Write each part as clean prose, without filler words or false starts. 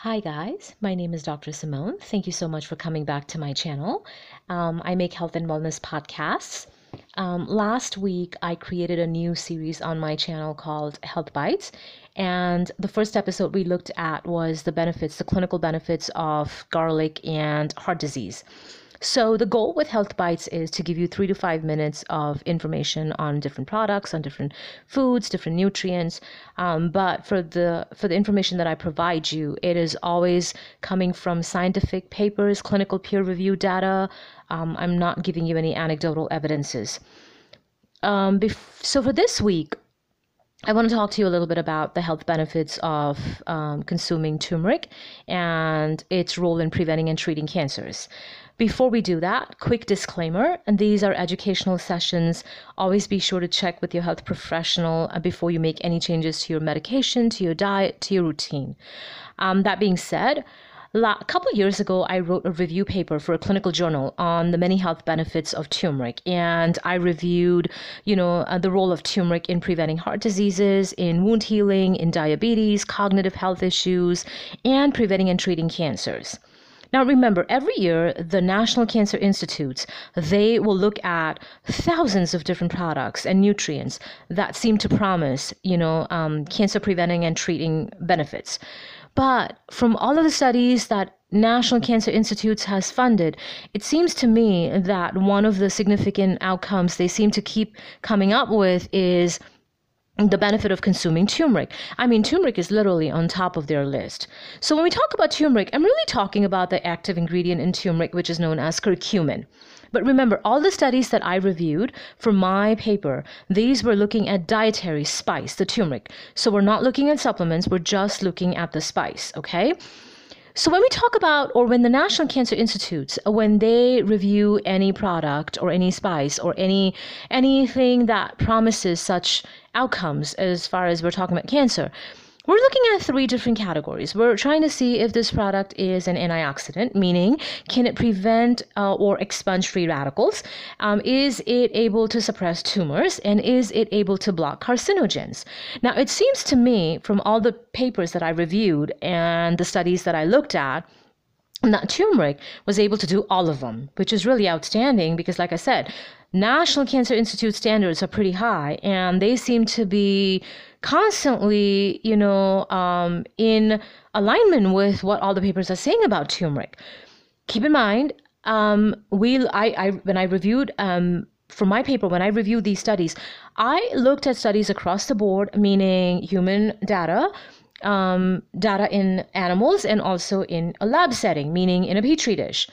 Hi guys, my name is Dr. Simone. Thank you so much for coming back to my channel. I make health and wellness podcasts. Last week, I created a new series on my channel called Health Bites. And the first episode we looked at was the benefits, the clinical benefits of garlic and heart disease. So the goal with Health Bites is to give you 3 to 5 minutes of information on different products, on different foods, different nutrients. But for the information that I provide you, it is always coming from scientific papers, clinical peer review data. I'm not giving you any anecdotal evidences. So for this week, I want to talk to you a little bit about the health benefits of consuming turmeric and its role in preventing and treating cancers. Before we do that, quick disclaimer, and these are educational sessions. Always be sure to check with your health professional before you make any changes to your medication, to your diet, to your routine. That being said, a couple of years ago, I wrote a review paper for a clinical journal on the many health benefits of turmeric, and I reviewed, the role of turmeric in preventing heart diseases, in wound healing, in diabetes, cognitive health issues, and preventing and treating cancers. Now, remember, every year, the National Cancer Institute, they will look at thousands of different products and nutrients that seem to promise, cancer preventing and treating benefits. But from all of the studies that National Cancer Institute has funded, it seems to me that one of the significant outcomes they seem to keep coming up with is the benefit of consuming turmeric. I mean, turmeric is literally on top of their list. So when we talk about turmeric, I'm really talking about the active ingredient in turmeric, which is known as curcumin. But remember, all the studies that I reviewed for my paper, these were looking at dietary spice, the turmeric. So we're not looking at supplements, we're just looking at the spice, okay? So when we talk about, or when the National Cancer Institute, when they review any product or any spice or anything that promises such outcomes as far as we're talking about cancer, we're looking at 3 different categories. We're trying to see if this product is an antioxidant, meaning can it prevent or expunge free radicals? Is it able to suppress tumors? And is it able to block carcinogens? Now, it seems to me from all the papers that I reviewed and the studies that I looked at, that turmeric was able to do all of them, which is really outstanding because, like I said, National Cancer Institute standards are pretty high, and they seem to be constantly, in alignment with what all the papers are saying about turmeric. Keep in mind, when I reviewed for my paper, when I reviewed these studies, I looked at studies across the board, meaning human data, data in animals, and also in a lab setting, meaning in a petri dish.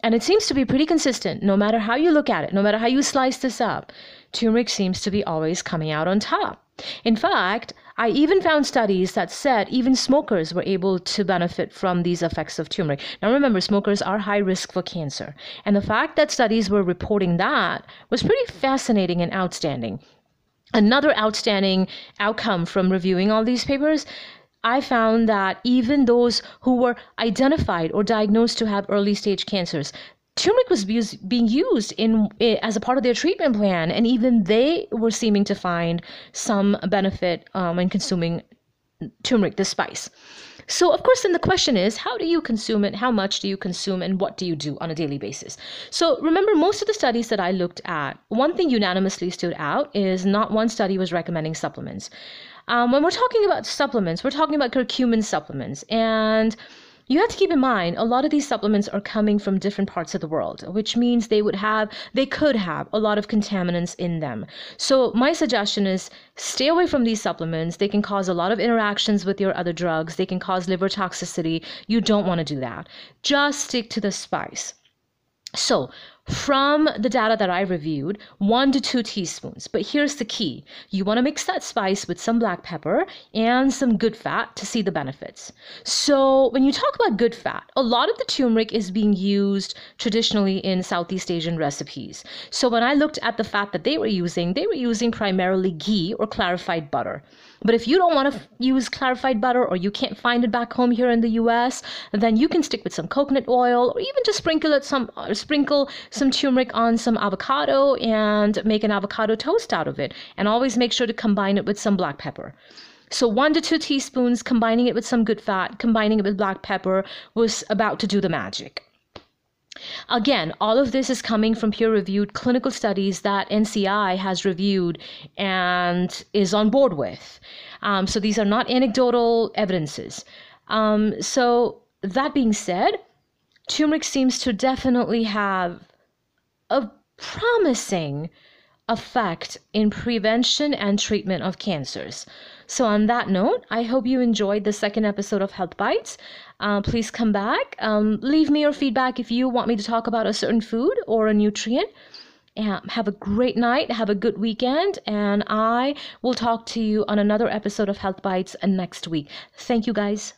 And it seems to be pretty consistent, no matter how you look at it, no matter how you slice this up, turmeric seems to be always coming out on top. In fact, I even found studies that said even smokers were able to benefit from these effects of turmeric. Now remember, smokers are high risk for cancer. And the fact that studies were reporting that was pretty fascinating and outstanding. Another outstanding outcome from reviewing all these papers, I found that even those who were identified or diagnosed to have early stage cancers, turmeric was being used as a part of their treatment plan, and even they were seeming to find some benefit in consuming turmeric, the spice. So, of course, then the question is, how do you consume it? How much do you consume? And what do you do on a daily basis? So, remember, most of the studies that I looked at, one thing unanimously stood out is not one study was recommending supplements. When we're talking about supplements, we're talking about curcumin supplements. And you have to keep in mind, a lot of these supplements are coming from different parts of the world, which means they could have a lot of contaminants in them. So my suggestion is stay away from these supplements. They can cause a lot of interactions with your other drugs. They can cause liver toxicity. You don't want to do that. Just stick to the spice. So from the data that I reviewed, 1 to 2 teaspoons. But here's the key. You want to mix that spice with some black pepper and some good fat to see the benefits. So when you talk about good fat, a lot of the turmeric is being used traditionally in Southeast Asian recipes. So when I looked at the fat that they were using primarily ghee or clarified butter. But if you don't want to use clarified butter, or you can't find it back home here in the US, then you can stick with some coconut oil, or even just sprinkle some turmeric on some avocado and make an avocado toast out of it, and always make sure to combine it with some black pepper. So 1 to 2 teaspoons, combining it with some good fat, combining it with black pepper was about to do the magic. Again, all of this is coming from peer-reviewed clinical studies that NCI has reviewed and is on board with. So these are not anecdotal evidences. So that being said, turmeric seems to definitely have a promising effect in prevention and treatment of cancers. So on that note, I hope you enjoyed the second episode of Health Bites. Please come back. Leave me your feedback if you want me to talk about a certain food or a nutrient. Have a great night. Have a good weekend. And I will talk to you on another episode of Health Bites next week. Thank you, guys.